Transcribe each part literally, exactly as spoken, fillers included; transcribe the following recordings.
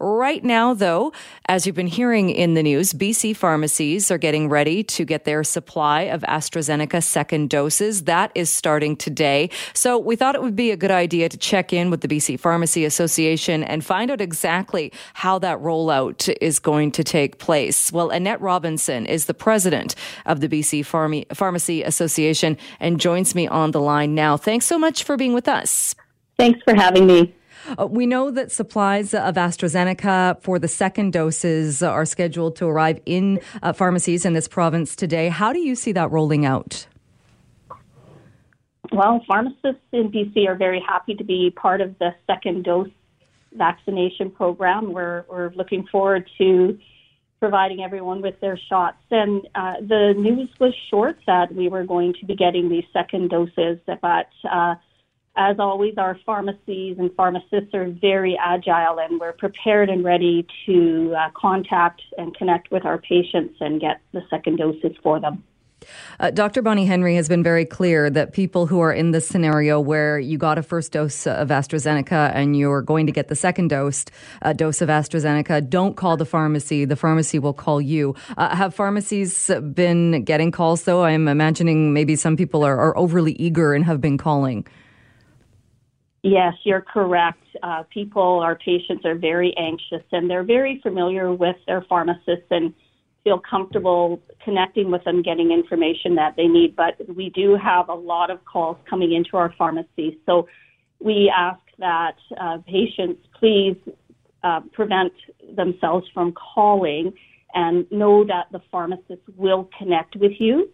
Right now, though, as you've been hearing in the news, B C pharmacies are getting ready to get their supply of AstraZeneca second doses. That is starting today. So we thought it would be a good idea to check in with the B C Pharmacy Association and find out exactly how that rollout is going to take place. Well, Annette Robinson is the president of the B C Pharma- Pharmacy Association and joins me on the line now. Thanks so much for being with us. Thanks for having me. Uh, we know that supplies of AstraZeneca for the second doses are scheduled to arrive in uh, pharmacies in this province today. How do you see that rolling out? Well, pharmacists in B C are very happy to be part of the second dose vaccination program. We're, we're looking forward to providing everyone with their shots. And uh, the news was short that we were going to be getting these second doses, but uh, as always, our pharmacies and pharmacists are very agile, and we're prepared and ready to uh, contact and connect with our patients and get the second doses for them. Uh, Doctor Bonnie Henry has been very clear that people who are in this scenario where you got a first dose of AstraZeneca and you're going to get the second dose, a dose of AstraZeneca, don't call the pharmacy. The pharmacy will call you. Uh, have pharmacies been getting calls, though? I'm imagining maybe some people are, are overly eager and have been calling. Yes, you're correct. Uh, people, our patients are very anxious, and they're very familiar with their pharmacists and feel comfortable connecting with them, getting information that they need. But we do have a lot of calls coming into our pharmacies. So we ask that uh, patients please uh, prevent themselves from calling and know that the pharmacist will connect with you.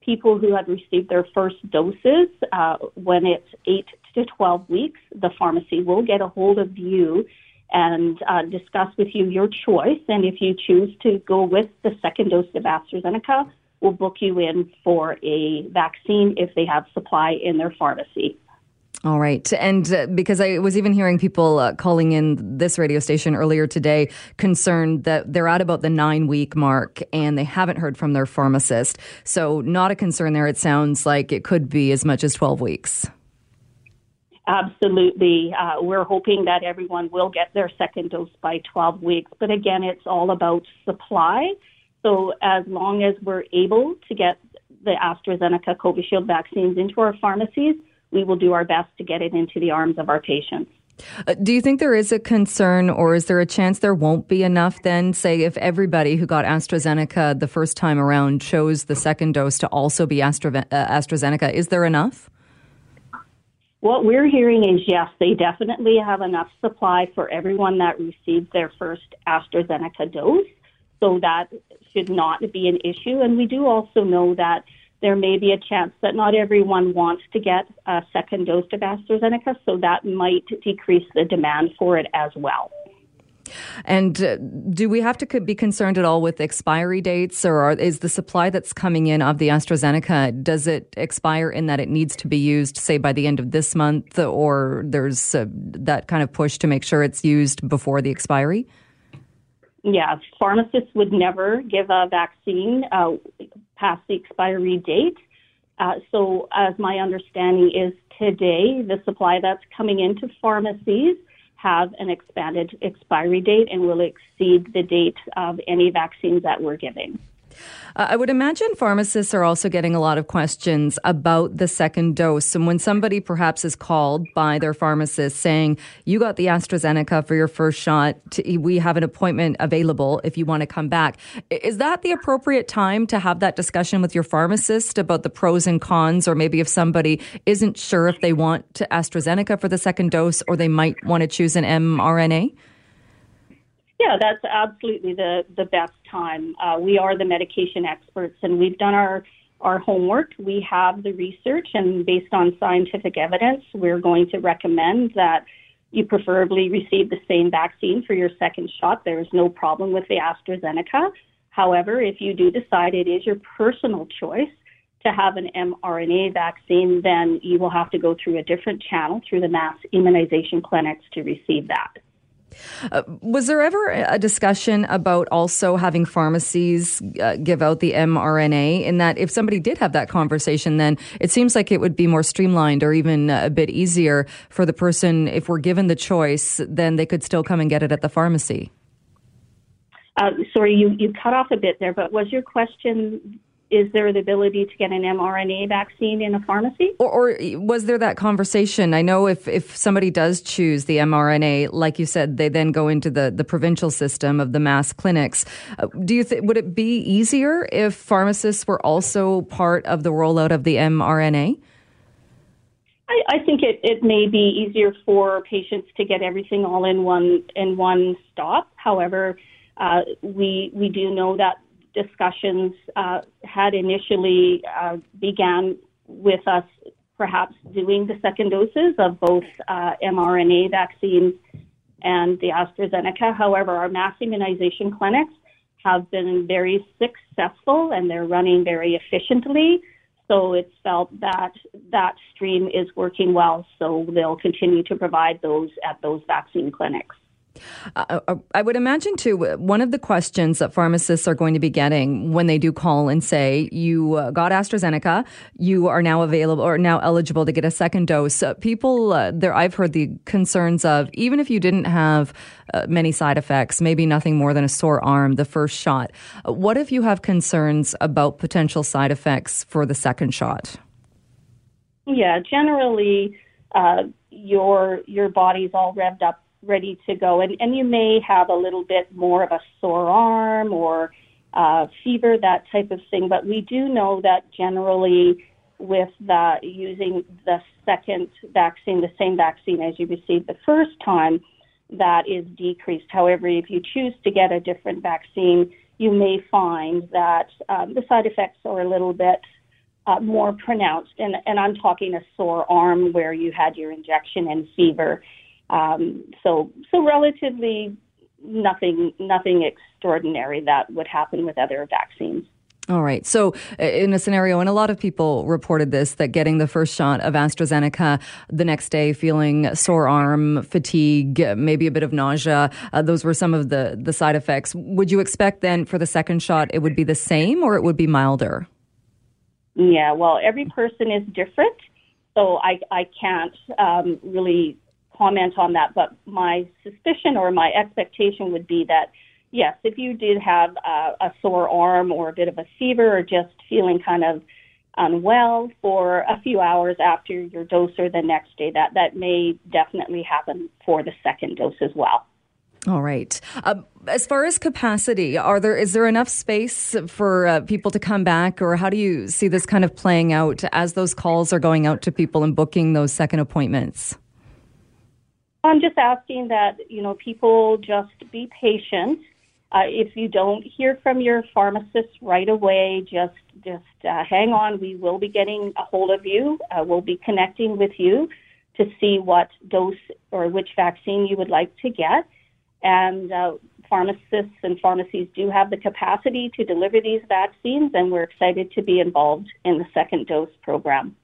People who have received their first doses, uh, when it's eight to twelve weeks, the pharmacy will get a hold of you and uh, discuss with you your choice. And if you choose to go with the second dose of AstraZeneca, we'll book you in for a vaccine if they have supply in their pharmacy. All right. And uh, because I was even hearing people uh, calling in this radio station earlier today concerned that they're at about the nine week mark and they haven't heard from their pharmacist. So not a concern there. It sounds like it could be as much as twelve weeks. Absolutely. Uh, we're hoping that everyone will get their second dose by twelve weeks. But again, it's all about supply. So as long as we're able to get the AstraZeneca Covishield vaccines into our pharmacies, we will do our best to get it into the arms of our patients. Uh, do you think there is a concern, or is there a chance there won't be enough then, say, if everybody who got AstraZeneca the first time around chose the second dose to also be Astra- uh, AstraZeneca? Is there enough? What we're hearing is yes, they definitely have enough supply for everyone that received their first AstraZeneca dose. So that should not be an issue. And we do also know that there may be a chance that not everyone wants to get a second dose of AstraZeneca, so that might decrease the demand for it as well. And uh, do we have to be concerned at all with expiry dates, or are, is the supply that's coming in of the AstraZeneca, does it expire in that it needs to be used, say, by the end of this month, or there's uh, that kind of push to make sure it's used before the expiry? Yeah, pharmacists would never give a vaccine uh, past the expiry date. Uh, so as my understanding is today, the supply that's coming into pharmacies have an expanded expiry date and will exceed the date of any vaccines that we're giving. Uh, I would imagine pharmacists are also getting a lot of questions about the second dose. And when somebody perhaps is called by their pharmacist saying, you got the AstraZeneca for your first shot, we have an appointment available if you want to come back. Is that the appropriate time to have that discussion with your pharmacist about the pros and cons? Or maybe if somebody isn't sure if they want to AstraZeneca for the second dose, or they might want to choose an mRNA? Yeah, that's absolutely the, the best time. Uh, we are the medication experts, and we've done our, our homework. We have the research, and based on scientific evidence, we're going to recommend that you preferably receive the same vaccine for your second shot. There is no problem with the AstraZeneca. However, if you do decide it is your personal choice to have an mRNA vaccine, then you will have to go through a different channel through the mass immunization clinics to receive that. Uh, was there ever a discussion about also having pharmacies uh, give out the M R N A, in that if somebody did have that conversation, then it seems like it would be more streamlined or even a bit easier for the person, if we're given the choice, then they could still come and get it at the pharmacy? Uh, sorry, you, you cut off a bit there, but was your question, is there the ability to get an mRNA vaccine in a pharmacy? Or, or was there that conversation? I know if, if somebody does choose the mRNA, like you said, they then go into the, the provincial system of the mass clinics. Uh, do you th- would it be easier if pharmacists were also part of the rollout of the mRNA? I, I think it, it may be easier for patients to get everything all in one in one stop. However, uh, we we do know that discussions uh, had initially uh, began with us perhaps doing the second doses of both uh, mRNA vaccines and the AstraZeneca. However, our mass immunization clinics have been very successful and they're running very efficiently. So it's felt that that stream is working well. So they'll continue to provide those at those vaccine clinics. Uh, I would imagine, too, one of the questions that pharmacists are going to be getting when they do call and say, you uh, got AstraZeneca, you are now available or now eligible to get a second dose. Uh, people uh, there, I've heard the concerns of, even if you didn't have uh, many side effects, maybe nothing more than a sore arm the first shot. What if you have concerns about potential side effects for the second shot? Yeah, generally, uh, your your body's all revved up, ready to go. And, and you may have a little bit more of a sore arm or uh, fever, that type of thing. But we do know that generally with the, using the second vaccine, the same vaccine as you received the first time, that is decreased. However, if you choose to get a different vaccine, you may find that um, the side effects are a little bit uh, more pronounced. And, and I'm talking a sore arm where you had your injection and fever. Um, so, so relatively nothing, nothing extraordinary that would happen with other vaccines. All right. So in a scenario, and a lot of people reported this, that getting the first shot of AstraZeneca the next day, feeling sore arm, fatigue, maybe a bit of nausea, uh, those were some of the, the side effects. Would you expect then for the second shot, it would be the same or it would be milder? Yeah, well, every person is different. So I, I can't um, really comment on that, but my suspicion or my expectation would be that, yes, if you did have a, a sore arm or a bit of a fever or just feeling kind of unwell for a few hours after your dose or the next day, that, that may definitely happen for the second dose as well. All right. Uh, as far as capacity, are there is there enough space for uh, people to come back, or how do you see this kind of playing out as those calls are going out to people and booking those second appointments? I'm just asking that, you know, people just be patient. Uh, if you don't hear from your pharmacist right away, just just uh, hang on. We will be getting a hold of you. Uh, we'll be connecting with you to see what dose or which vaccine you would like to get. And uh, pharmacists and pharmacies do have the capacity to deliver these vaccines, and we're excited to be involved in the second dose program.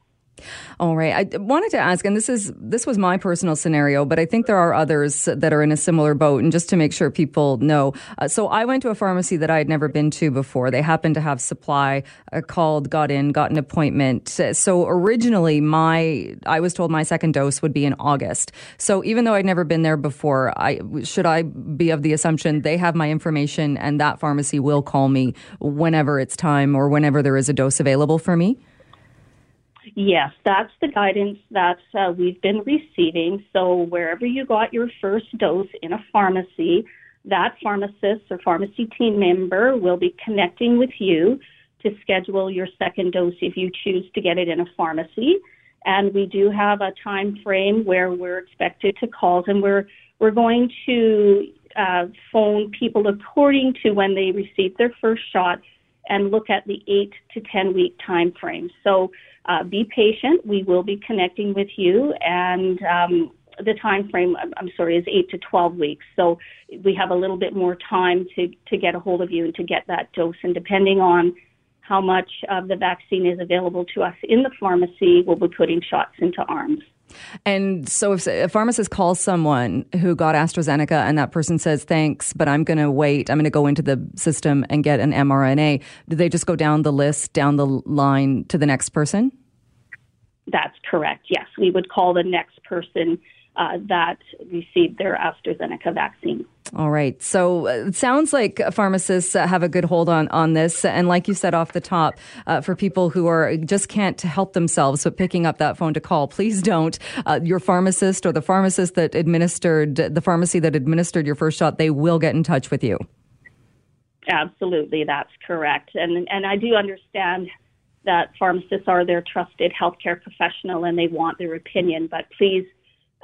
All right. I wanted to ask, and this is this was my personal scenario, but I think there are others that are in a similar boat. And just to make sure people know, uh, so I went to a pharmacy that I had never been to before. They happened to have supply, uh, called, got in, got an appointment. So originally, my I was told my second dose would be in August. So even though I'd never been there before, I should I be of the assumption they have my information and that pharmacy will call me whenever it's time or whenever there is a dose available for me? Yes, that's the guidance that uh, we've been receiving. So wherever you got your first dose in a pharmacy, that pharmacist or pharmacy team member will be connecting with you to schedule your second dose if you choose to get it in a pharmacy. And we do have a time frame where we're expected to call, and we're we're going to uh, phone people according to when they received their first shot and look at the eight to ten week time frame. So uh, be patient. We will be connecting with you. And um, the time frame, I'm sorry, is eight to twelve weeks. So we have a little bit more time to, to get a hold of you and to get that dose. And depending on how much of the vaccine is available to us in the pharmacy, we'll be putting shots into arms. And so if a pharmacist calls someone who got AstraZeneca and that person says, thanks, but I'm going to wait, I'm going to go into the system and get an m R N A, do they just go down the list, down the line to the next person? That's correct, yes. We would call the next person uh, that received their AstraZeneca vaccine. All right. So it sounds like pharmacists have a good hold on, on this. And like you said off the top, uh, for people who are just can't help themselves but picking up that phone to call, please don't. Uh, your pharmacist or the pharmacist that administered, the pharmacy that administered your first shot, they will get in touch with you. Absolutely. That's correct. And and I do understand that pharmacists are their trusted healthcare professional and they want their opinion, but please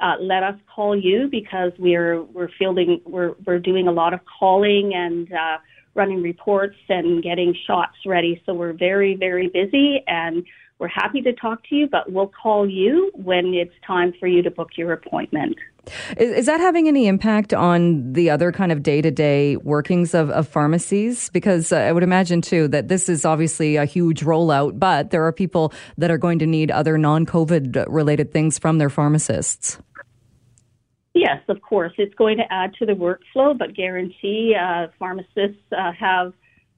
Uh, let us call you because we're we're fielding we're we're doing a lot of calling and uh, running reports and getting shots ready. So we're very very busy and we're happy to talk to you, but we'll call you when it's time for you to book your appointment. Is, is that having any impact on the other kind of day-to-day workings of, of pharmacies? Because uh, I would imagine, too, that this is obviously a huge rollout, but there are people that are going to need other non-COVID-related things from their pharmacists. Yes, of course. It's going to add to the workflow, but guarantee uh, pharmacists uh, have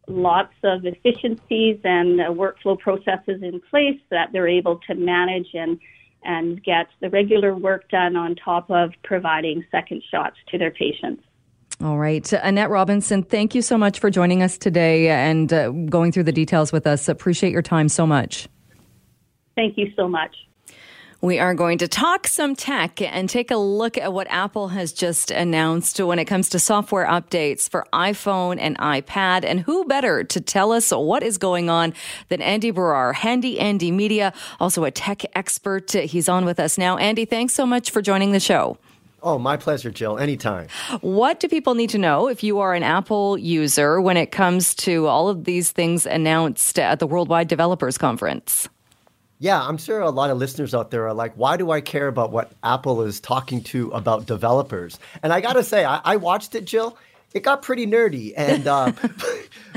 lots of efficiencies and uh, workflow processes in place that they're able to manage and and get the regular work done on top of providing second shots to their patients. All right. Annette Robinson, thank you so much for joining us today and uh, going through the details with us. Appreciate your time so much. Thank you so much. We are going to talk some tech and take a look at what Apple has just announced when it comes to software updates for iPhone and iPad. And who better to tell us what is going on than Andy Barrar, Handy Andy Media, also a tech expert. He's on with us now. Andy, thanks so much for joining the show. Oh, my pleasure, Jill. Anytime. What do people need to know if you are an Apple user when it comes to all of these things announced at the Worldwide Developers Conference? Yeah, I'm sure a lot of listeners out there are like, why do I care about what Apple is talking to about developers? And I got to say, I, I watched it, Jill. It got pretty nerdy. And uh,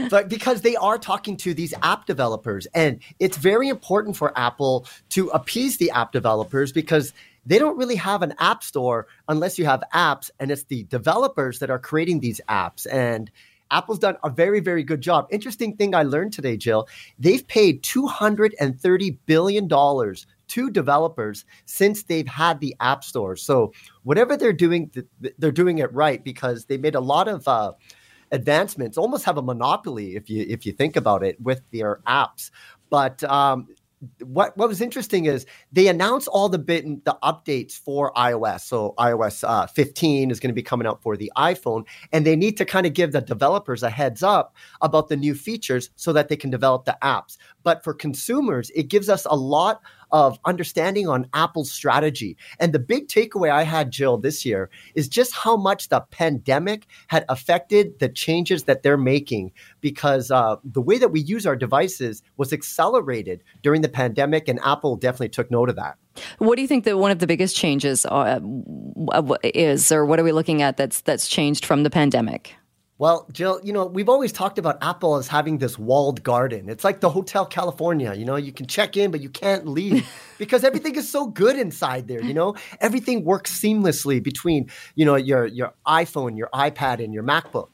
but because they are talking to these app developers. And it's very important for Apple to appease the app developers because they don't really have an app store unless you have apps. And it's the developers that are creating these apps. And Apple's done a very, very good job. Interesting thing I learned today, Jill, they've paid two hundred thirty billion dollars to developers since they've had the App Store. So whatever they're doing, they're doing it right because they made a lot of uh, advancements, almost have a monopoly, if you if you think about it, with their apps. But um, what, what was interesting is they announced all the bit, the updates for iOS. So iOS uh, fifteen is going to be coming out for the iPhone, and they need to kind of give the developers a heads up about the new features so that they can develop the apps. But for consumers, it gives us a lot of understanding on Apple's strategy. And the big takeaway I had, Jill, this year is just how much the pandemic had affected the changes that they're making because uh, the way that we use our devices was accelerated during the pandemic, and Apple definitely took note of that. What do you think that one of the biggest changes uh, is, or what are we looking at that's that's changed from the pandemic? Well, Jill, you know, we've always talked about Apple as having this walled garden. It's like the Hotel California, you know, you can check in, but you can't leave because everything is so good inside there, you know, everything works seamlessly between, you know, your, your iPhone, your iPad and your MacBook.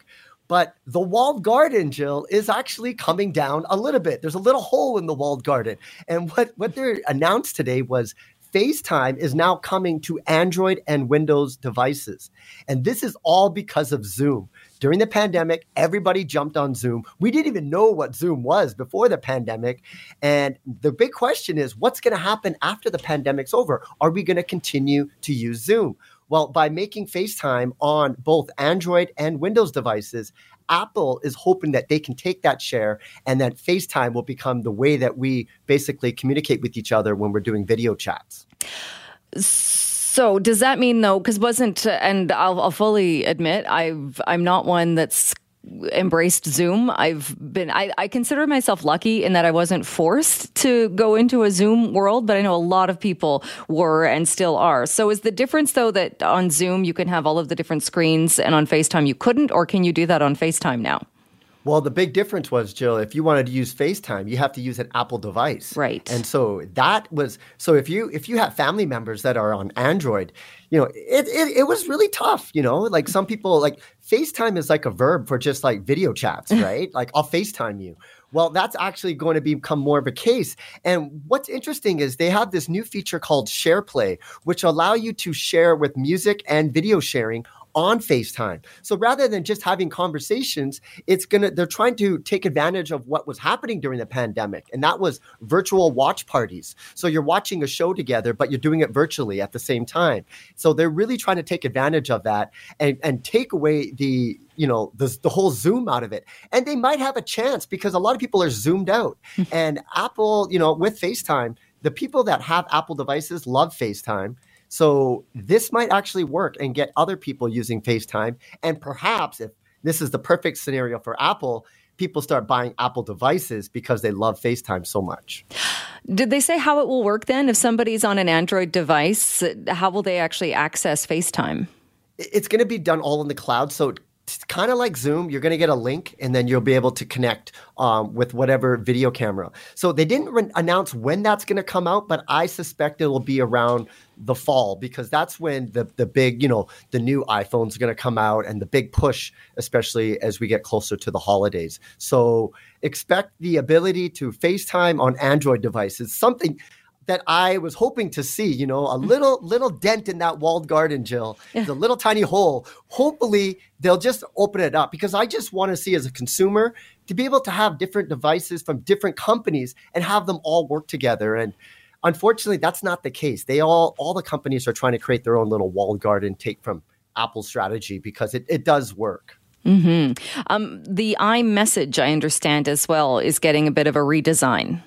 But the walled garden, Jill, is actually coming down a little bit. There's a little hole in the walled garden. And what, what they announced today was FaceTime is now coming to Android and Windows devices. And this is all because of Zoom. During the pandemic, everybody jumped on Zoom. We didn't even know what Zoom was before the pandemic. And the big question is, what's going to happen after the pandemic's over? Are we going to continue to use Zoom? Well, by making FaceTime on both Android and Windows devices, Apple is hoping that they can take that share and that FaceTime will become the way that we basically communicate with each other when we're doing video chats. So does that mean, though, because wasn't, and I'll, I'll fully admit, I've, I'm not one that's embraced Zoom. I've been, I, I consider myself lucky in that I wasn't forced to go into a Zoom world, but I know a lot of people were and still are. So is the difference, though, that on Zoom you can have all of the different screens and on FaceTime you couldn't, or can you do that on FaceTime now? Well, the big difference was, Jill, if you wanted to use FaceTime, you have to use an Apple device. Right. And so that was, so if you if you have family members that are on Android, you know, it it, it was really tough, you know, like some people, like FaceTime is like a verb for just like video chats, right? Like, I'll FaceTime you. Well, that's actually going to become more of a case. And what's interesting is they have this new feature called SharePlay, which allow you to share with music and video sharing on FaceTime. So rather than just having conversations, it's gonna they're trying to take advantage of what was happening during the pandemic, and that was virtual watch parties. So you're watching a show together, but you're doing it virtually at the same time. So they're really trying to take advantage of that and, and take away the you know, the, the whole Zoom out of it. And they might have a chance because a lot of people are Zoomed out. And Apple, you know, with FaceTime, the people that have Apple devices love FaceTime. So this might actually work and get other people using FaceTime. And perhaps if this is the perfect scenario for Apple, people start buying Apple devices because they love FaceTime so much. Did they say how it will work then? If somebody's on an Android device, how will they actually access FaceTime? It's going to be done all in the cloud. So it's kind of like Zoom. You're going to get a link and then you'll be able to connect um, with whatever video camera. So they didn't re- announce when that's going to come out, but I suspect it will be around the fall because that's when the, the big, you know, the new iPhone's going to come out and the big push, especially as we get closer to the holidays. So expect the ability to FaceTime on Android devices, something that I was hoping to see, you know, a little little dent in that walled garden, Jill, yeah. The little tiny hole. Hopefully they'll just open it up because I just want to see as a consumer to be able to have different devices from different companies and have them all work together. And unfortunately, that's not the case. They all, all the companies are trying to create their own little walled garden, take from Apple's strategy because it, it does work. Mm-hmm. Um, the iMessage, I understand as well, is getting a bit of a redesign.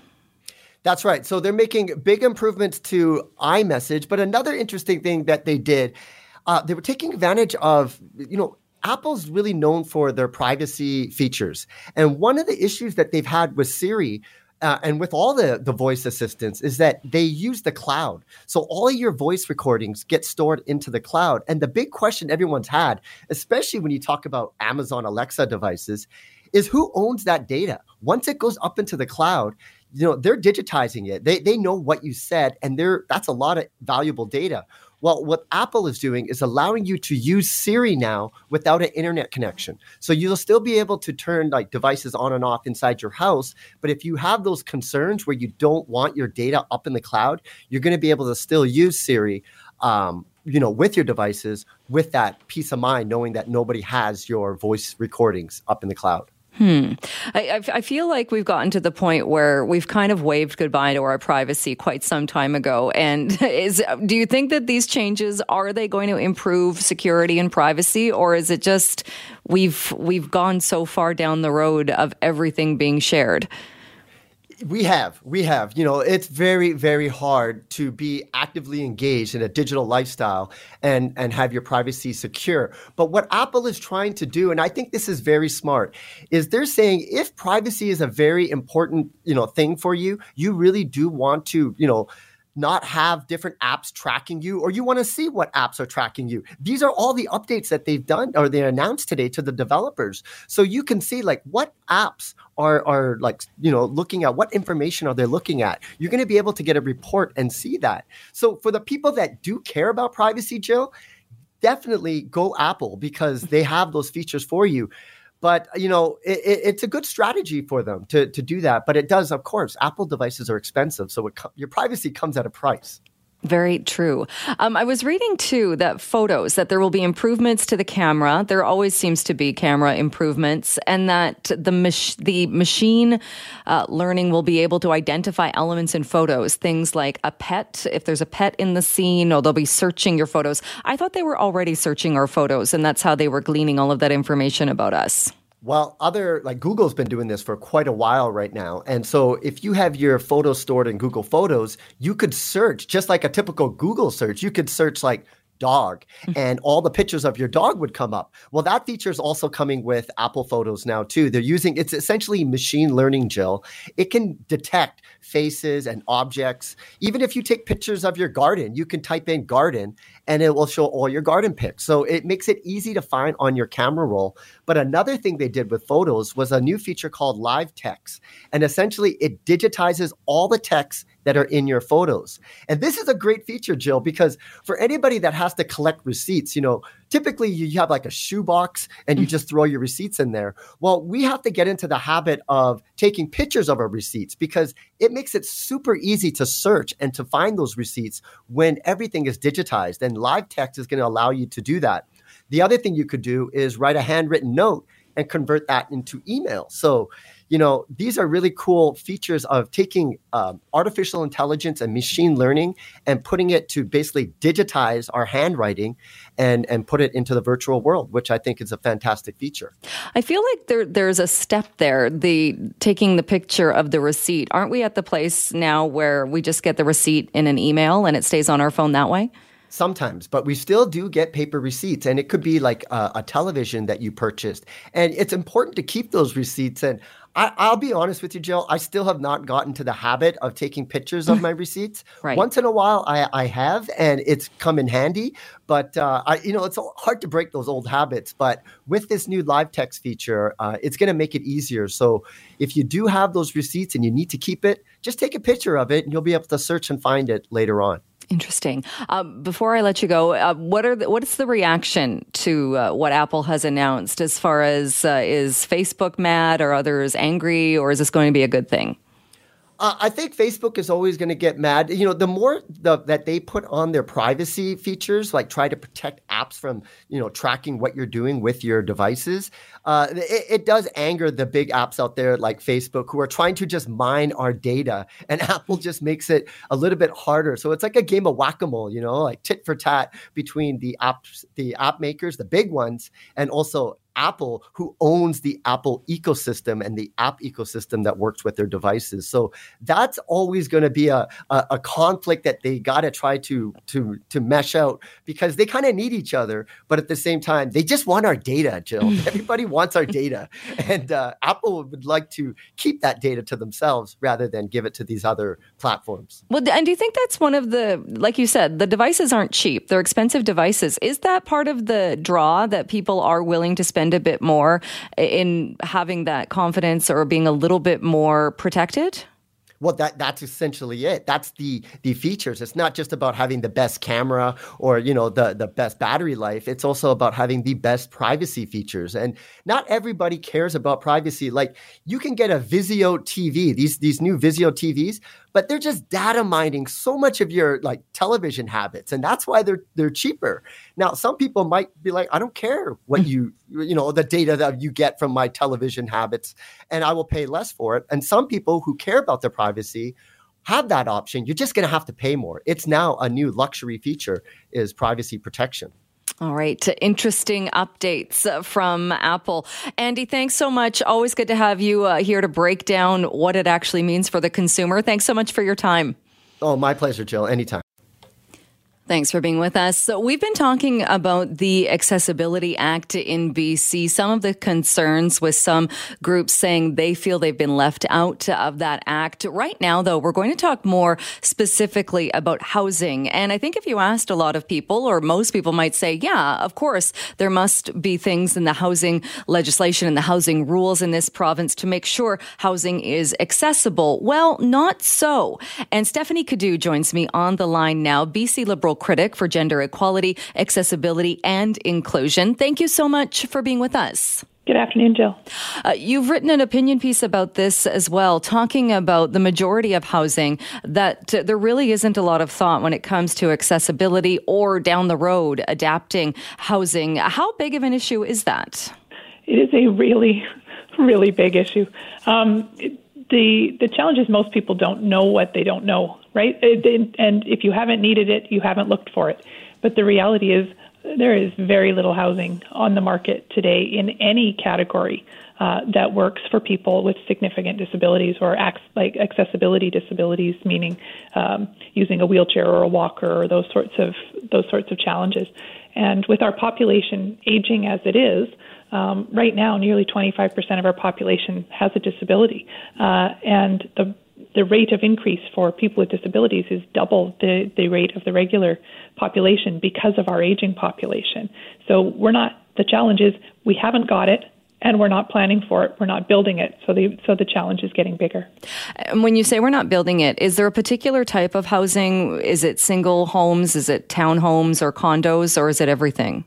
That's right. So they're making big improvements to iMessage. But another interesting thing that they did, uh, they were taking advantage of, you know, Apple's really known for their privacy features. And one of the issues that they've had with Siri Uh, and with all the, the voice assistants is that they use the cloud. So all your voice recordings get stored into the cloud. And the big question everyone's had, especially when you talk about Amazon Alexa devices, is who owns that data? Once it goes up into the cloud, you know, they're digitizing it. They they know what you said, and they're that's a lot of valuable data. Well, what Apple is doing is allowing you to use Siri now without an internet connection. So you'll still be able to turn like devices on and off inside your house. But if you have those concerns where you don't want your data up in the cloud, you're going to be able to still use Siri, um, you know, with your devices, with that peace of mind, knowing that nobody has your voice recordings up in the cloud. Hmm. I, I feel like we've gotten to the point where we've kind of waved goodbye to our privacy quite some time ago. And is do you think that these changes, are they going to improve security and privacy? Or is it just we've we've gone so far down the road of everything being shared? We have, we have, you know, it's very, very hard to be actively engaged in a digital lifestyle and, and have your privacy secure. But what Apple is trying to do, and I think this is very smart, is they're saying if privacy is a very important, you know, thing for you, you really do want to, you know, not have different apps tracking you, or you want to see what apps are tracking you. These are all the updates that they've done or they announced today to the developers. So you can see like what apps are, are like, you know, looking at, what information are they looking at? You're going to be able to get a report and see that. So for the people that do care about privacy, Jill, definitely go Apple because they have those features for you. But, you know, it, it, it's a good strategy for them to, to do that. But it does, of course, Apple devices are expensive. So it co- your privacy comes at a price. Very true. Um, I was reading, too, that photos, that there will be improvements to the camera. There always seems to be camera improvements, and that the mach- the machine uh, learning will be able to identify elements in photos, things like a pet. If there's a pet in the scene, or they'll be searching your photos. I thought they were already searching our photos, and that's how they were gleaning all of that information about us. Well, other like Google's been doing this for quite a while right now. And so if you have your photos stored in Google Photos, you could search just like a typical Google search. You could search like dog, and all the pictures of your dog would come up. Well, that feature is also coming with Apple Photos now too. They're using, it's essentially machine learning, Jill. It can detect faces and objects. Even if you take pictures of your garden, you can type in garden and it will show all your garden pics. So it makes it easy to find on your camera roll. But another thing they did with Photos was a new feature called Live Text. And essentially it digitizes all the text that are in your photos. And this is a great feature, Jill, because for anybody that has to collect receipts, you know, typically you have like a shoebox and you just throw your receipts in there. Well, we have to get into the habit of taking pictures of our receipts because it makes it super easy to search and to find those receipts when everything is digitized. And Live Text is going to allow you to do that. The other thing you could do is write a handwritten note and convert that into email. So, you know, these are really cool features of taking um, artificial intelligence and machine learning and putting it to basically digitize our handwriting and, and put it into the virtual world, which I think is a fantastic feature. I feel like there there's a step there, the taking the picture of the receipt. Aren't we at the place now where we just get the receipt in an email and it stays on our phone that way? Sometimes, but we still do get paper receipts, and it could be like a, a television that you purchased. And it's important to keep those receipts. And I, I'll be honest with you, Jill, I still have not gotten to the habit of taking pictures of my receipts. Right. Once in a while, I, I have, and it's come in handy. But, uh, I, you know, it's hard to break those old habits. But with this new Live Text feature, uh, it's going to make it easier. So if you do have those receipts and you need to keep it, just take a picture of it, and you'll be able to search and find it later on. Interesting. Um, before I let you go, uh, what are the, what is the reaction to uh, what Apple has announced as far as uh, is Facebook mad or others angry, or is this going to be a good thing? Uh, I think Facebook is always going to get mad. You know, the more the, that they put on their privacy features, like try to protect apps from, you know, tracking what you're doing with your devices, uh, it, it does anger the big apps out there like Facebook who are trying to just mine our data. And Apple just makes it a little bit harder. So it's like a game of whack-a-mole, you know, like tit for tat between the apps, the app makers, the big ones, and also Apple, who owns the Apple ecosystem and the app ecosystem that works with their devices. So that's always going to be a, a, a conflict that they got to try to to to mesh out because they kind of need each other. But at the same time, they just want our data, Jill. Everybody wants our data. And uh, Apple would like to keep that data to themselves rather than give it to these other platforms. Well, and do you think that's one of the, like you said, the devices aren't cheap. They're expensive devices. Is that part of the draw that people are willing to spend a bit more in having that confidence or being a little bit more protected? Well, that that's essentially it. That's the the features. It's not just about having the best camera or, you know, the, the best battery life. It's also about having the best privacy features. And not everybody cares about privacy. Like you can get a Vizio T V, these these new Vizio T Vs, but they're just data mining so much of your like television habits. And that's why they're they're cheaper. Now, some people might be like, I don't care what you, you know, the data that you get from my television habits, and I will pay less for it. And some people who care about their privacy have that option. You're just going to have to pay more. It's now a new luxury feature is privacy protection. All right. Interesting updates from Apple. Andy, thanks so much. Always good to have you uh, here to break down what it actually means for the consumer. Thanks so much for your time. Oh, my pleasure, Jill. Anytime. Thanks for being with us. So we've been talking about the Accessibility Act in B C, some of the concerns with some groups saying they feel they've been left out of that act. Right now, though, we're going to talk more specifically about housing. And I think if you asked a lot of people, or most people might say, yeah, of course, there must be things in the housing legislation and the housing rules in this province to make sure housing is accessible. Well, not so. And Stephanie Cadieux joins me on the line now, B C Liberal critic for gender equality, accessibility, and inclusion. Thank you so much for being with us. Good afternoon, Jill. Uh, you've written an opinion piece about this as well, talking about the majority of housing, that uh, there really isn't a lot of thought when it comes to accessibility or down the road adapting housing. How big of an issue is that? It is a really, really big issue. Um, it, the, the challenge is most people don't know what they don't know. Right? And if you haven't needed it, you haven't looked for it. But the reality is there is very little housing on the market today in any category uh, that works for people with significant disabilities or ac- like accessibility disabilities, meaning um, using a wheelchair or a walker or those sorts of those sorts of challenges. And with our population aging as it is, um, right now nearly twenty-five percent of our population has a disability, uh, and the The rate of increase for people with disabilities is double the, the rate of the regular population because of our aging population. So we're not, the challenge is we haven't got it and we're not planning for it. We're not building it. So the, so the challenge is getting bigger. And when you say we're not building it, is there a particular type of housing? Is it single homes? Is it townhomes or condos, or is it everything?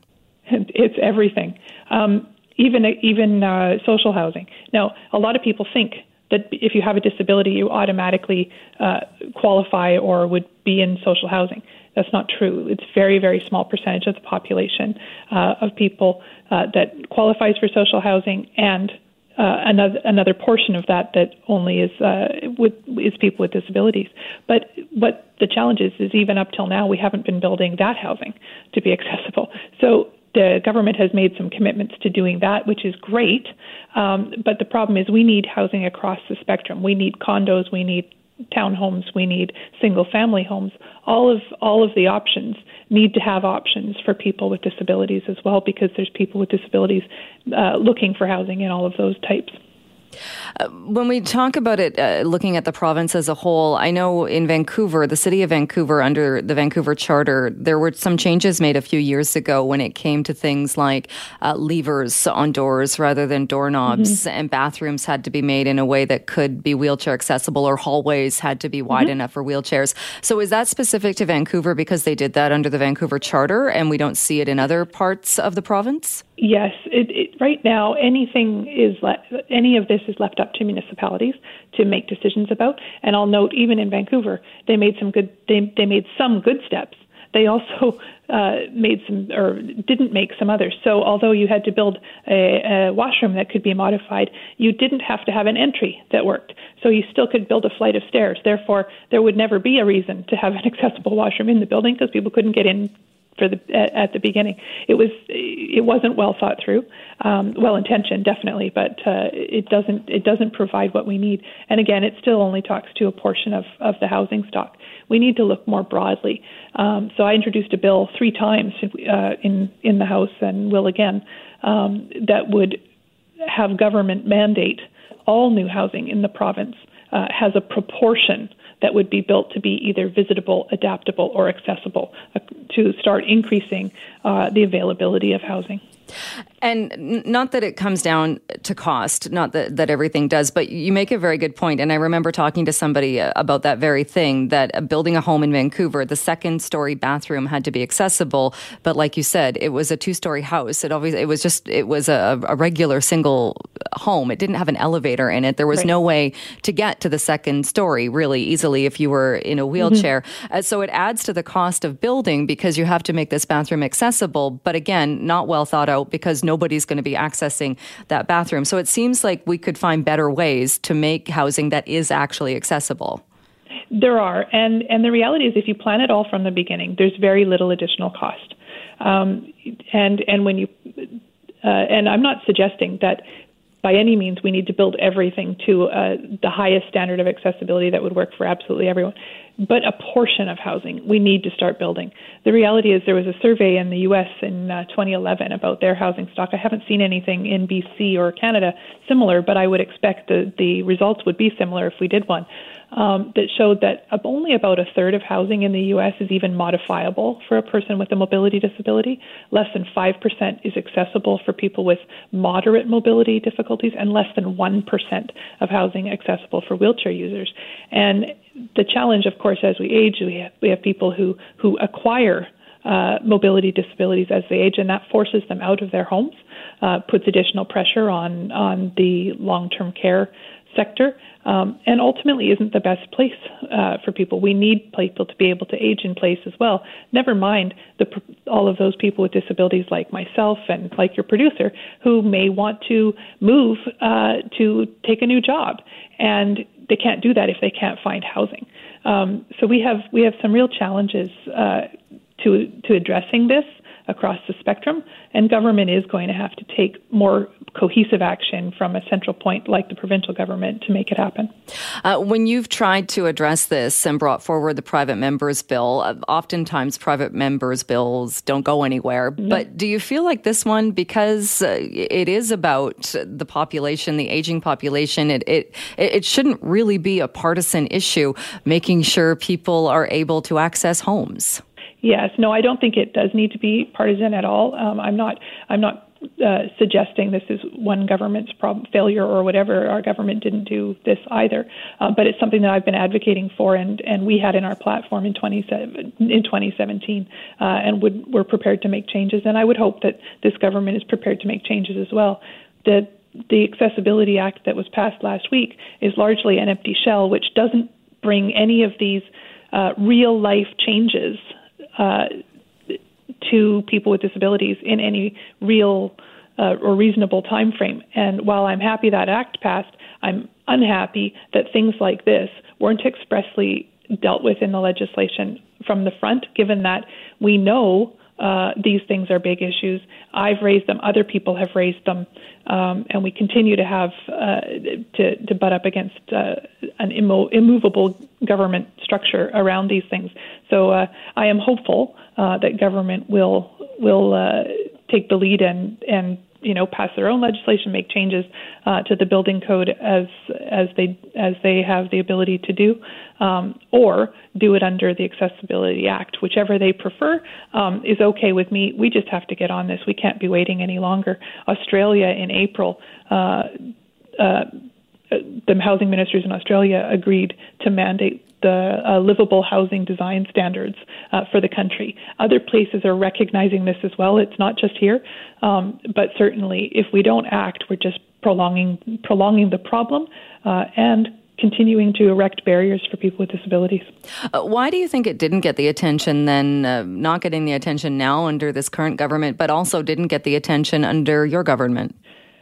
It's everything. Um, even, even uh, social housing. Now, a lot of people think that if you have a disability, you automatically uh, qualify or would be in social housing. That's not true. It's very, very small percentage of the population uh, of people uh, that qualifies for social housing, and uh, another another portion of that that only is uh, with is people with disabilities. But what the challenge is is even up till now, we haven't been building that housing to be accessible. So the government has made some commitments to doing that, which is great. Um, but the problem is we need housing across the spectrum. We need condos, we need townhomes, we need single-family homes. All of all of the options need to have options for people with disabilities as well, because there's people with disabilities uh, looking for housing in all of those types. Uh, when we talk about it, uh, looking at the province as a whole, I know in Vancouver, the city of Vancouver, under the Vancouver Charter, there were some changes made a few years ago when it came to things like uh, levers on doors rather than doorknobs, mm-hmm. and bathrooms had to be made in a way that could be wheelchair accessible, or hallways had to be wide mm-hmm. enough for wheelchairs. So is that specific to Vancouver because they did that under the Vancouver Charter and we don't see it in other parts of the province? Yes. It, it, right now, anything is le- any of this is left up to municipalities to make decisions about. And I'll note, even in Vancouver, they made some good. They they made some good steps. They also uh, made some, or didn't make some others. So although you had to build a, a washroom that could be modified, you didn't have to have an entry that worked. So you still could build a flight of stairs. Therefore, there would never be a reason to have an accessible washroom in the building because people couldn't get in for the at, at the beginning. It was it wasn't well thought through, um, well intentioned definitely, but uh, it doesn't it doesn't provide what we need. And again, it still only talks to a portion of, of the housing stock. We need to look more broadly. Um, so I introduced a bill three times uh, in in the House, and will again, um, that would have government mandate all new housing in the province uh, has a proportion that would be built to be either visitable, adaptable, or accessible, uh, to start increasing uh, the availability of housing. And not that it comes down to cost, not that, that everything does, but you make a very good point. And I remember talking to somebody about that very thing, that building a home in Vancouver, the second story bathroom had to be accessible. But like you said, it was a two story house. It always, it was just, it was a, a regular single home. It didn't have an elevator in it. There was right. no way to get to the second story really easily if you were in a wheelchair. Mm-hmm. Uh, so it adds to the cost of building because you have to make this bathroom accessible. But again, not well thought out because no nobody's going to be accessing that bathroom. So it seems like we could find better ways to make housing that is actually accessible. There are. And, and the reality is if you plan it all from the beginning, there's very little additional cost. Um, and, and when you, uh, and I'm not suggesting that by any means we need to build everything to uh, the highest standard of accessibility that would work for absolutely everyone. But a portion of housing we need to start building. The reality is there was a survey in the U S in uh, twenty eleven about their housing stock. I haven't seen anything in B C or Canada similar, but I would expect the, the results would be similar if we did one, um, that showed that only about a third of housing in the U S is even modifiable for a person with a mobility disability. Less than five percent is accessible for people with moderate mobility difficulties, and less than one percent of housing accessible for wheelchair users. And the challenge, of course, as we age, we have, we have people who, who acquire uh, mobility disabilities as they age, and that forces them out of their homes, uh, puts additional pressure on, on the long-term care sector, um, and ultimately isn't the best place uh, for people. We need people to be able to age in place as well, never mind the, all of those people with disabilities like myself and like your producer who may want to move uh, to take a new job. And they can't do that if they can't find housing. Um, so we have we have some real challenges uh, to to addressing this. across the spectrum, and government is going to have to take more cohesive action from a central point like the provincial government to make it happen. Uh, when you've tried to address this and brought forward the private members bill, oftentimes private members bills don't go anywhere. Mm-hmm. But do you feel like this one, because uh, it is about the population, the aging population, it, it, it shouldn't really be a partisan issue, making sure people are able to access homes? Yes. No, I don't think it does need to be partisan at all. Um, I'm not I'm not uh, suggesting this is one government's problem, failure or whatever. Our government didn't do this either. Uh, but it's something that I've been advocating for, and, and we had in our platform in, twenty, in twenty seventeen, uh, and would, we're prepared to make changes. And I would hope that this government is prepared to make changes as well. The, the Accessibility Act that was passed last week is largely an empty shell, which doesn't bring any of these uh, real-life changes Uh, to people with disabilities in any real uh, or reasonable time frame. And while I'm happy that Act passed, I'm unhappy that things like this weren't expressly dealt with in the legislation from the front, given that we know uh, these things are big issues. I've raised them. Other people have raised them. Um, and we continue to have uh, to, to butt up against uh, an immo- immovable government structure around these things. So uh, I am hopeful uh, that government will will uh, take the lead and and you know pass their own legislation, make changes uh, to the building code as as they as they have the ability to do, um, or do it under the Accessibility Act, whichever they prefer um, is okay with me. We just have to get on this. We can't be waiting any longer. Australia in April. Uh, uh, The housing ministers in Australia agreed to mandate the uh, livable housing design standards uh, for the country. Other places are recognizing this as well. It's not just here, um, but certainly if we don't act, we're just prolonging prolonging the problem uh, and continuing to erect barriers for people with disabilities. Uh, why do you think it didn't get the attention then, uh, not getting the attention now under this current government, but also didn't get the attention under your government?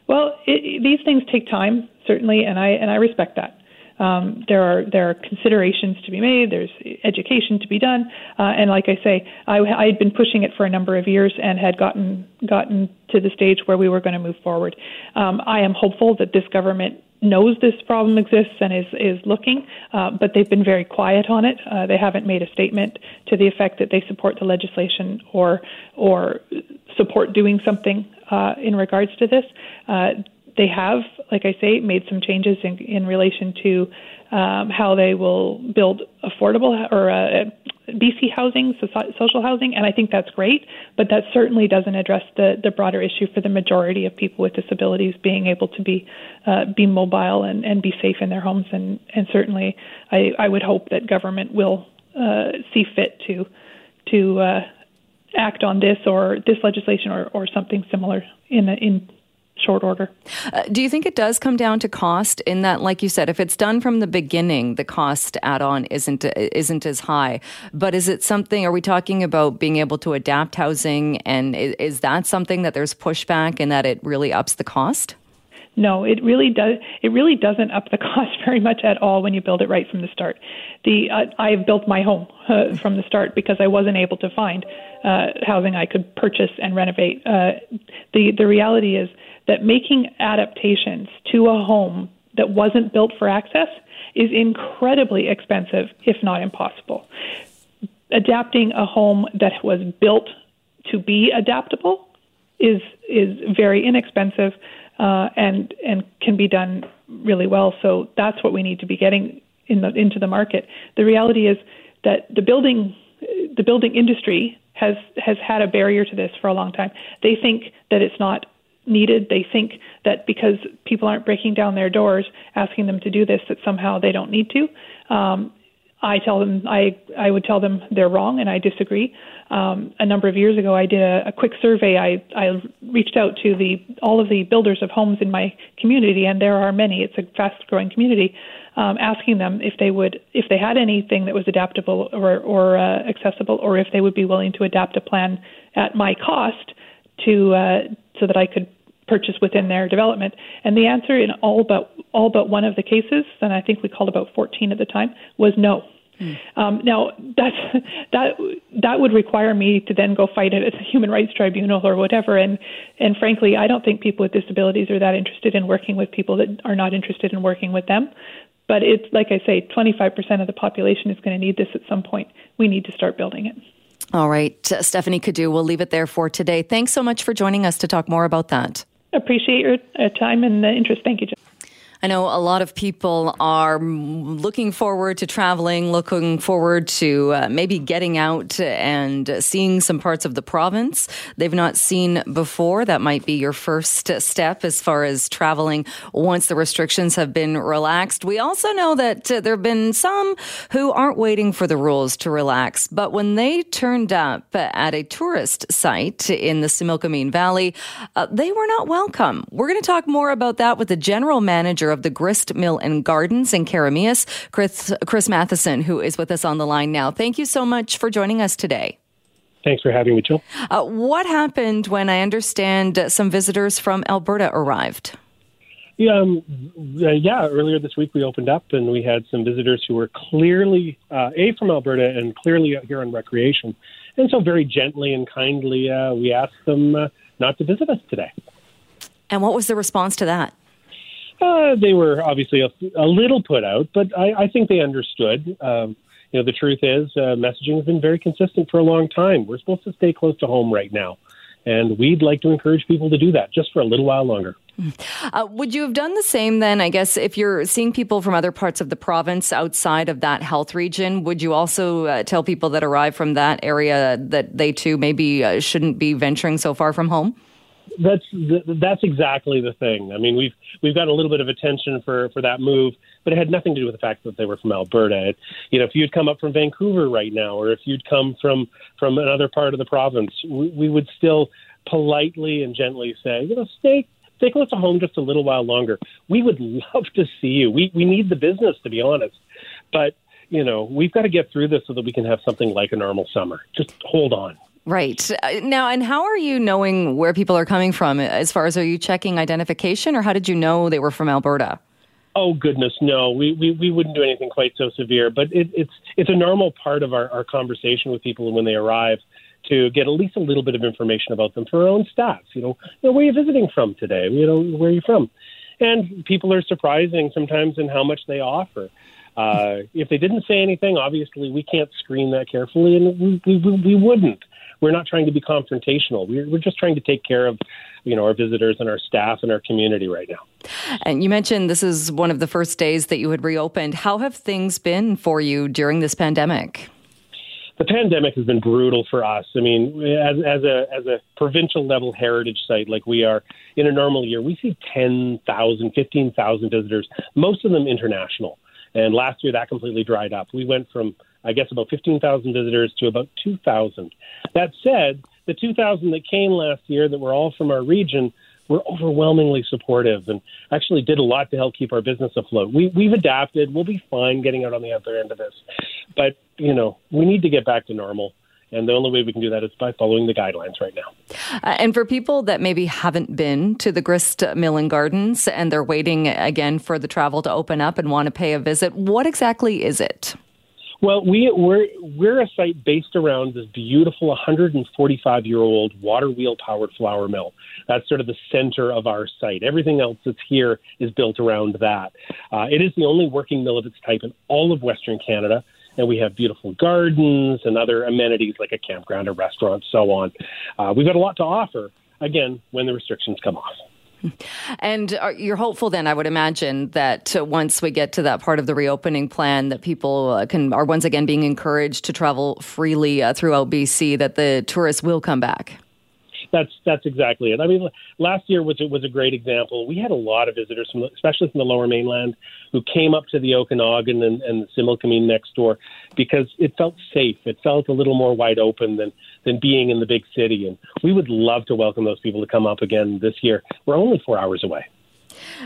Well, it, these things take time, certainly, and I and I respect that. Um, there are there are considerations to be made. There's education to be done, uh, and like I say, I, I had been pushing it for a number of years and had gotten gotten to the stage where we were going to move forward. Um, I am hopeful that this government knows this problem exists and is is looking, uh, but they've been very quiet on it. Uh, they haven't made a statement to the effect that they support the legislation or or support doing something uh, in regards to this. Uh, They have, like I say, made some changes in, in relation to um, how they will build affordable or uh, B C housing, so social housing, and I think that's great, but that certainly doesn't address the, the broader issue for the majority of people with disabilities being able to be uh, be mobile and, and be safe in their homes, and, and certainly I, I would hope that government will uh, see fit to, to uh, act on this or this legislation or, or something similar in in. short order. Uh, do you think it does come down to cost in that, like you said, if it's done from the beginning, the cost add-on isn't isn't as high? But is it something, are we talking about being able to adapt housing, and is, is that something that there's pushback and that it really ups the cost? No, it really does. It really doesn't up the cost very much at all when you build it right from the start. The uh, I've built my home uh, from the start because I wasn't able to find uh, housing I could purchase and renovate. Uh, the the reality is that making adaptations to a home that wasn't built for access is incredibly expensive, if not impossible. Adapting a home that was built to be adaptable is is very inexpensive. Uh, and and can be done really well. So that's what we need to be getting in the, into the market. The reality is that the building the building industry has has had a barrier to this for a long time. They think that it's not needed. They think that because people aren't breaking down their doors asking them to do this, that somehow they don't need to. Um, I tell them I I would tell them they're wrong, and I disagree. Um, a number of years ago, I did a, a quick survey. I, I reached out to the all of the builders of homes in my community, and there are many. It's a fast-growing community. Um, asking them if they would, if they had anything that was adaptable or or uh, accessible, or if they would be willing to adapt a plan at my cost to uh, so that I could purchase within their development. And the answer in all but all but one of the cases, and I think we called about fourteen at the time, was no. Mm. Um, now, that's, that that would require me to then go fight it at the Human Rights Tribunal or whatever. And, and frankly, I don't think people with disabilities are that interested in working with people that are not interested in working with them. But it's, like I say, twenty-five percent of the population is going to need this at some point. We need to start building it. All right, uh, Stephanie Cadieux, we'll leave it there for today. Thanks so much for joining us to talk more about that. Appreciate your uh, time and uh, interest. Thank you, Jen. I know a lot of people are looking forward to traveling, looking forward to uh, maybe getting out and seeing some parts of the province they've not seen before. That might be your first step as far as traveling once the restrictions have been relaxed. We also know that uh, there have been some who aren't waiting for the rules to relax, but when they turned up at a tourist site in the Similkameen Valley, uh, they were not welcome. We're going to talk more about that with the general manager of the Grist Mill and Gardens in Keremeos, Chris, Chris Matheson, who is with us on the line now. Thank you so much for joining us today. Thanks for having me, Jill. Uh, what happened when I understand uh, some visitors from Alberta arrived? Yeah, um, uh, yeah, earlier this week we opened up and we had some visitors who were clearly, uh, A, from Alberta and clearly out here on recreation. And so very gently and kindly, uh, we asked them uh, not to visit us today. And what was the response to that? Uh, they were obviously a, a little put out, but I, I think they understood. Um, you know, the truth is uh, messaging has been very consistent for a long time. We're supposed to stay close to home right now, and we'd like to encourage people to do that just for a little while longer. Uh, would you have done the same then, I guess, if you're seeing people from other parts of the province outside of that health region? Would you also uh, tell people that arrive from that area that they too maybe uh, shouldn't be venturing so far from home? That's that's exactly the thing. I mean, we've we've got a little bit of attention for, for that move, but it had nothing to do with the fact that they were from Alberta. It, you know, if you'd come up from Vancouver right now, or if you'd come from, from another part of the province, we, we would still politely and gently say, you know, stay stay close to home just a little while longer. We would love to see you. We we need the business, to be honest, but you know, we've got to get through this so that we can have something like a normal summer. Just hold on. Right. Now, and how are you knowing where people are coming from? As far as, are you checking identification, or how did you know they were from Alberta? Oh, goodness, no. We we, we wouldn't do anything quite so severe, but it, it's it's a normal part of our, our conversation with people when they arrive to get at least a little bit of information about them for our own staff. You know, you know, where are you visiting from today? You know, where are you from? And people are surprising sometimes in how much they offer. Uh, if they didn't say anything, obviously we can't screen that carefully, and we we, we wouldn't. We're not trying to be confrontational. We're, we're just trying to take care of, you know, our visitors and our staff and our community right now. And you mentioned this is one of the first days that you had reopened. How have things been for you during this pandemic? The pandemic has been brutal for us. I mean, as, as a as a provincial level heritage site like we are, in a normal year, we see ten thousand, fifteen thousand visitors, most of them international. And last year that completely dried up. We went from, I guess, about fifteen thousand visitors to about two thousand. That said, the two thousand that came last year that were all from our region were overwhelmingly supportive and actually did a lot to help keep our business afloat. We, we've adapted. We'll be fine getting out on the other end of this. But, you know, we need to get back to normal. And the only way we can do that is by following the guidelines right now. Uh, and for people that maybe haven't been to the Grist Mill and Gardens and they're waiting again for the travel to open up and want to pay a visit, what exactly is it? Well, we, we're, we're a site based around this beautiful one hundred forty-five-year-old water wheel-powered flour mill. That's sort of the center of our site. Everything else that's here is built around that. Uh, it is the only working mill of its type in all of Western Canada. And we have beautiful gardens and other amenities like a campground, a restaurant, so on. Uh, we've got a lot to offer, again, when the restrictions come off. And you're hopeful then, I would imagine, that once we get to that part of the reopening plan, that people can are once again being encouraged to travel freely uh, throughout B C, that the tourists will come back. That's that's exactly it. I mean, last year was was a great example. We had a lot of visitors, from, especially from the Lower Mainland, who came up to the Okanagan and, and the Similkameen next door because it felt safe. It felt a little more wide open than than being in the big city. And we would love to welcome those people to come up again this year. We're only four hours away.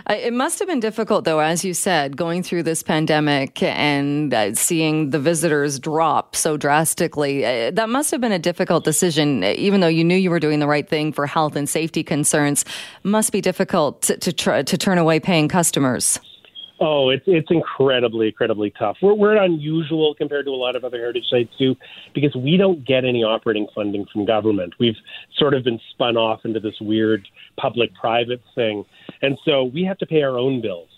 It must have been difficult, though, as you said, going through this pandemic and uh, seeing the visitors drop so drastically. Uh, that must have been a difficult decision, even though you knew you were doing the right thing for health and safety concerns. Must be difficult to, to, try, to turn away paying customers. Oh, it's it's incredibly, incredibly tough. We're we're unusual compared to a lot of other heritage sites too, because we don't get any operating funding from government. We've sort of been spun off into this weird public-private thing, and so we have to pay our own bills.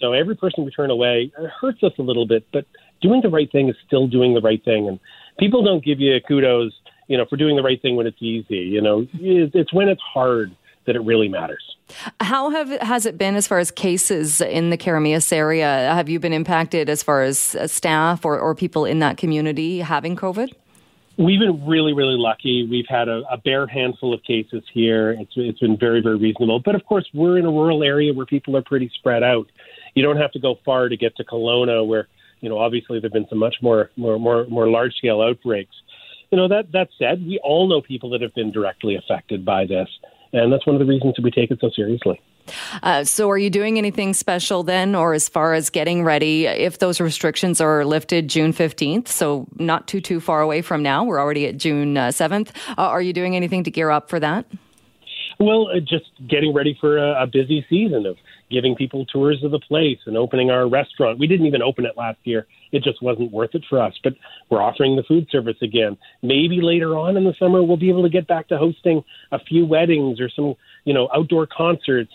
So every person we turn away, it hurts us a little bit, but doing the right thing is still doing the right thing, and people don't give you kudos, you know, for doing the right thing when it's easy. You know, it's when it's hard that it really matters. How have has it been as far as cases in the Keremeos area? Have you been impacted as far as staff or, or people in that community having COVID? We've been really, really lucky. We've had a, a bare handful of cases here. It's, it's been very, very reasonable. But of course, we're in a rural area where people are pretty spread out. You don't have to go far to get to Kelowna, where, you know, obviously there've been some much more more more, more large scale outbreaks. You know, that that said, we all know people that have been directly affected by this. And that's one of the reasons that we take it so seriously. Uh, so are you doing anything special then, or as far as getting ready, if those restrictions are lifted June fifteenth, so not too, too far away from now, we're already at June seventh, uh, are you doing anything to gear up for that? Well, uh, just getting ready for a, a busy season of giving people tours of the place and opening our restaurant. We didn't even open it last year. It just wasn't worth it for us, but we're offering the food service again. Maybe later on in the summer, we'll be able to get back to hosting a few weddings or some, you know, outdoor concerts.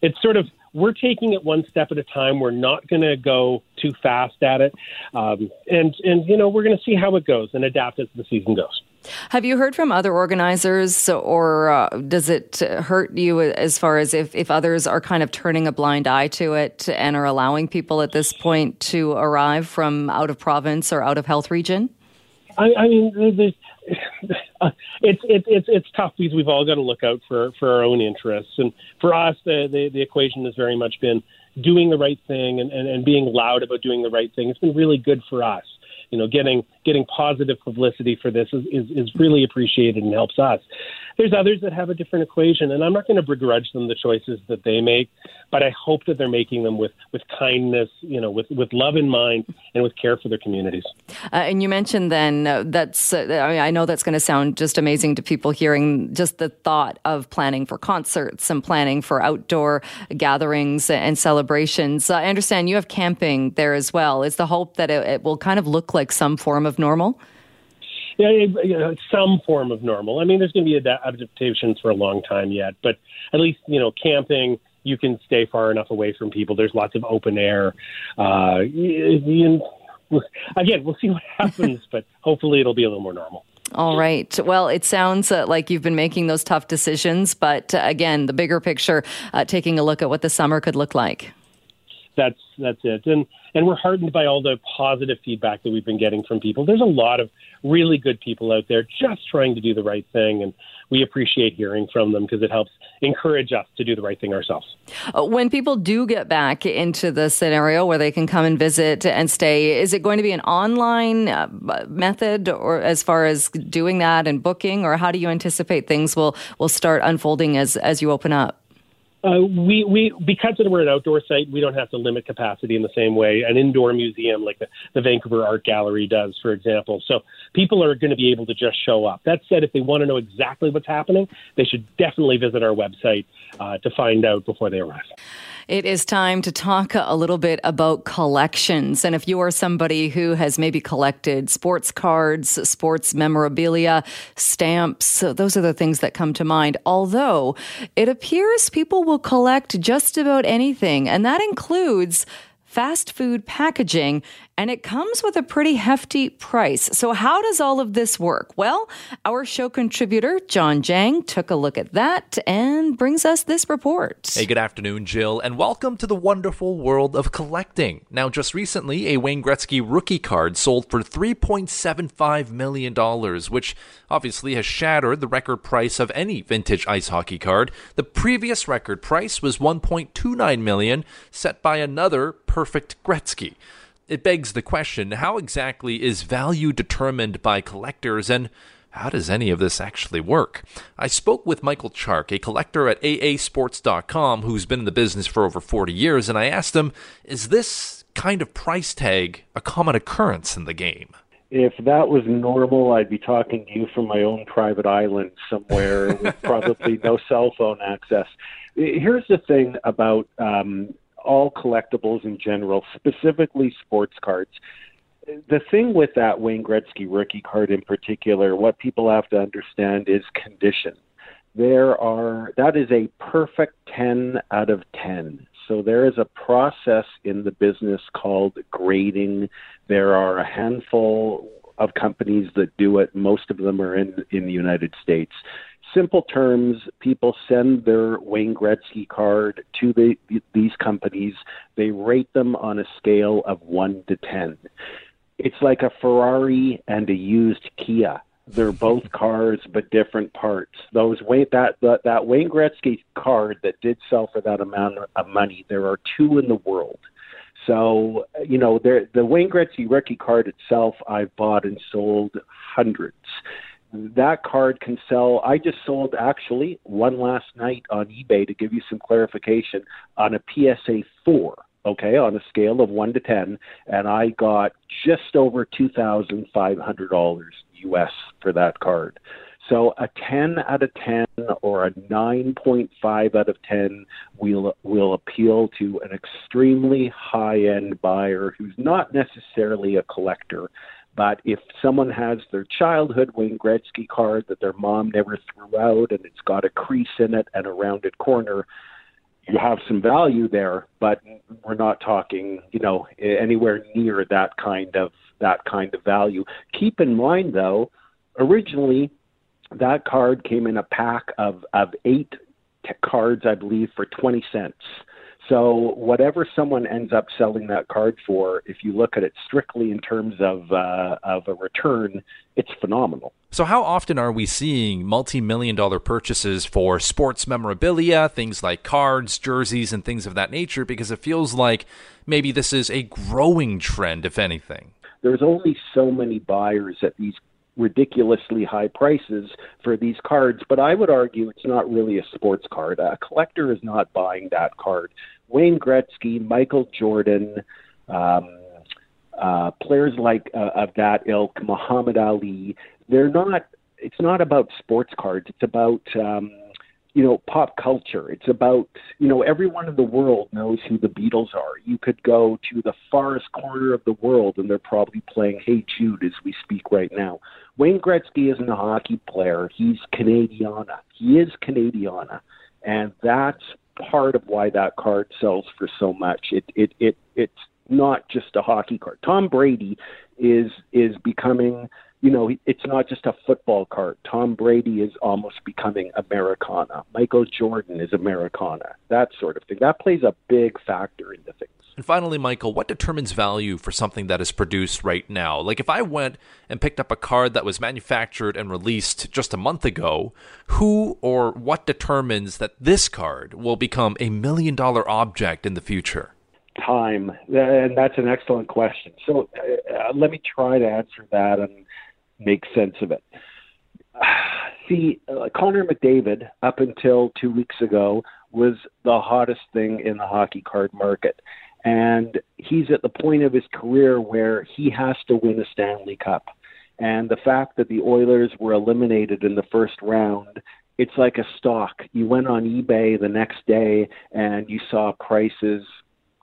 It's sort of, we're taking it one step at a time. We're not going to go too fast at it. Um, and, and, you know, we're going to see how it goes and adapt as the season goes. Have you heard from other organizers, or uh, does it hurt you as far as if, if others are kind of turning a blind eye to it and are allowing people at this point to arrive from out of province or out of health region? I, I mean, it's it, it, it's tough because we've all got to look out for, for our own interests. And for us, the, the, the equation has very much been doing the right thing and, and, and being loud about doing the right thing. It's been really good for us. You know, getting getting positive publicity for this is, is, is really appreciated and helps us. There's others that have a different equation, and I'm not going to begrudge them the choices that they make, but I hope that they're making them with, with kindness, you know, with, with love in mind and with care for their communities. Uh, and you mentioned then uh, that's, uh, I mean, I know that's going to sound just amazing to people hearing just the thought of planning for concerts and planning for outdoor gatherings and celebrations. Uh, I understand you have camping there as well. Is the hope that it, it will kind of look like Like some form of normal? Yeah, you know, some form of normal. I mean, there's going to be adaptations for a long time yet, but at least, you know, camping, you can stay far enough away from people. There's lots of open air. Uh, you, you, again, we'll see what happens, but hopefully it'll be a little more normal. All right. Well, it sounds uh, like you've been making those tough decisions, but uh, again, the bigger picture, uh, taking a look at what the summer could look like. That's that's it. And and we're heartened by all the positive feedback that we've been getting from people. There's a lot of really good people out there just trying to do the right thing. And we appreciate hearing from them because it helps encourage us to do the right thing ourselves. When people do get back into the scenario where they can come and visit and stay, is it going to be an online uh, method or as far as doing that and booking? Or how do you anticipate things will, will start unfolding as, as you open up? Uh, we, we because we're an outdoor site, we don't have to limit capacity in the same way an indoor museum like the, the Vancouver Art Gallery does, for example. So people are going to be able to just show up. That said, if they want to know exactly what's happening, they should definitely visit our website uh, to find out before they arrive. It is time to talk a little bit about collections. And if you are somebody who has maybe collected sports cards, sports memorabilia, stamps, those are the things that come to mind. Although it appears people will collect just about anything, and that includes fast food packaging, and it comes with a pretty hefty price. So how does all of this work? Well, our show contributor, John Jang, took a look at that and brings us this report. Hey, good afternoon, Jill, and welcome to the wonderful world of collecting. Now, just recently, a Wayne Gretzky rookie card sold for three point seven five million dollars, which obviously has shattered the record price of any vintage ice hockey card. The previous record price was one point two nine million dollars, set by another perfect Gretzky. It begs the question, how exactly is value determined by collectors, and how does any of this actually work? I spoke with Michael Chark, a collector at A A sports dot com who's been in the business for over forty years, and I asked him, is this kind of price tag a common occurrence in the game? If that was normal, I'd be talking to you from my own private island somewhere with probably no cell phone access. Here's the thing about um, all collectibles in general, specifically sports cards. The thing with that Wayne Gretzky rookie card in particular, what people have to understand is condition. There are, that is a perfect ten out of ten. So there is a process in the business called grading. There are a handful of companies that do it. Most of them are in, in the United States. Simple terms, people send their Wayne Gretzky card to the, these companies. They rate them on a scale of one to ten. It's like a Ferrari and a used Kia. They're both cars, but different parts. Those that, that that Wayne Gretzky card that did sell for that amount of money, there are two in the world. So, you know, there, the Wayne Gretzky rookie card itself, I've bought and sold hundreds. That card can sell. I just sold, actually, one last night on eBay, to give you some clarification, on a P S A four. Okay, on a scale of one to ten, and I got just over two thousand five hundred dollars U S for that card. So a ten out of ten or a nine point five out of ten will will appeal to an extremely high-end buyer who's not necessarily a collector. But if someone has their childhood Wayne Gretzky card that their mom never threw out and it's got a crease in it and a rounded corner, you have some value there, but we're not talking, you know, anywhere near that kind of that kind of value. Keep in mind, though, originally that card came in a pack of, of eight t- cards, I believe, for twenty cents. So whatever someone ends up selling that card for, if you look at it strictly in terms of uh, of a return, it's phenomenal. So how often are we seeing multi-million dollar purchases for sports memorabilia, things like cards, jerseys, and things of that nature? Because it feels like maybe this is a growing trend, if anything. There's only so many buyers at these ridiculously high prices for these cards, but I would argue it's not really a sports card. A collector is not buying that card. Wayne Gretzky, Michael Jordan, um, uh, players like uh, of that ilk, Muhammad Ali, they're not, it's not about sports cards. It's about, um, you know, pop culture. It's about, you know, everyone in the world knows who the Beatles are. You could go to the farthest corner of the world and they're probably playing Hey Jude as we speak right now. Wayne Gretzky isn't a hockey player. He's Canadiana. He is Canadiana. And that's part of why that card sells for so much. It, it, it, it's not just a hockey card. Tom Brady is, is becoming, you know, it's not just a football card. Tom Brady is almost becoming Americana. Michael Jordan is Americana, that sort of thing. That plays a big factor into things. And finally, Michael, what determines value for something that is produced right now? Like if I went and picked up a card that was manufactured and released just a month ago, who or what determines that this card will become a million dollar object in the future? Time. And that's an excellent question. So uh, let me try to answer that and make sense of it. See, uh, Connor McDavid, up until two weeks ago, was the hottest thing in the hockey card market. And he's at the point of his career where he has to win a Stanley Cup. And the fact that the Oilers were eliminated in the first round, it's like a stock. You went on eBay the next day and you saw prices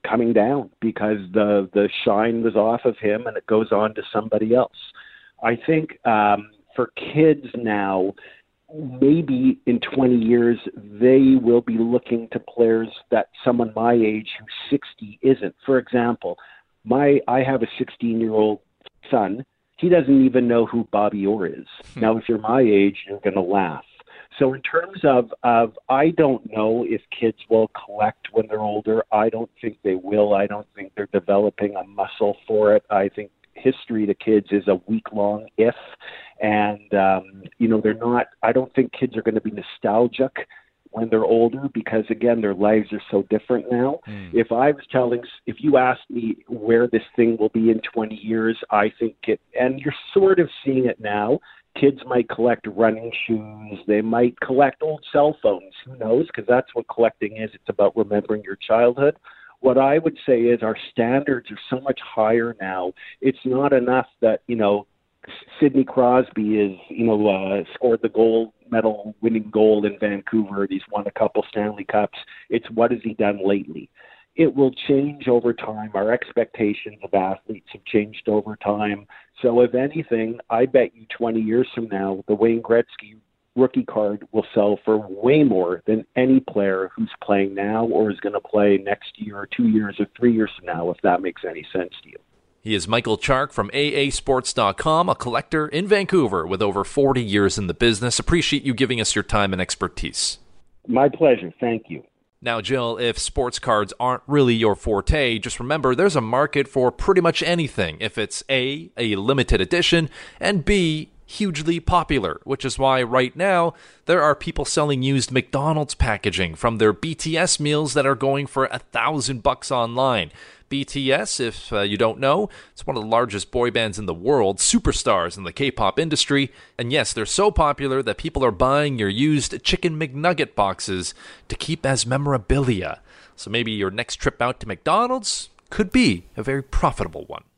coming down because the, the shine was off of him and it goes on to somebody else. I think um, for kids now, maybe in twenty years, they will be looking to players that someone my age who's sixty isn't. For example, my I have a sixteen-year-old son. He doesn't even know who Bobby Orr is. Hmm. Now, if you're my age, you're going to laugh. So in terms of, of, I don't know if kids will collect when they're older. I don't think they will. I don't think they're developing a muscle for it. I think history to kids is a week-long if, and um, you know they're not. I don't think kids are going to be nostalgic when they're older because, again, their lives are so different now. Mm. If I was telling, if you asked me where this thing will be in twenty years, I think it, and you're sort of seeing it now. Kids might collect running shoes. They might collect old cell phones. Who knows? Because that's what collecting is. It's about remembering your childhood. What I would say is our standards are so much higher now. It's not enough that, you know, Sidney Crosby is, you know, uh, scored the gold medal winning goal in Vancouver. He's won a couple Stanley Cups. It's what has he done lately? it will change over time. Our expectations of athletes have changed over time. So if anything, I bet you twenty years from now, the Wayne Gretzky rookie card will sell for way more than any player who's playing now or is going to play next year or two years or three years from now, if that makes any sense to you. He is Michael Chark from A A sports dot com, a collector in Vancouver with over forty years in the business. Appreciate you giving us your time and expertise. My pleasure. Thank you. Now, Jill, if sports cards aren't really your forte, just remember there's a market for pretty much anything if it's A, a limited edition, and B, hugely popular, which is why right now there are people selling used McDonald's packaging from their B T S meals that are going for a thousand bucks online. B T S, if uh, you don't know, it's one of the largest boy bands in the world, superstars in the K-pop industry, and yes, they're so popular that people are buying your used Chicken McNugget boxes to keep as memorabilia. So maybe your next trip out to McDonald's could be a very profitable one.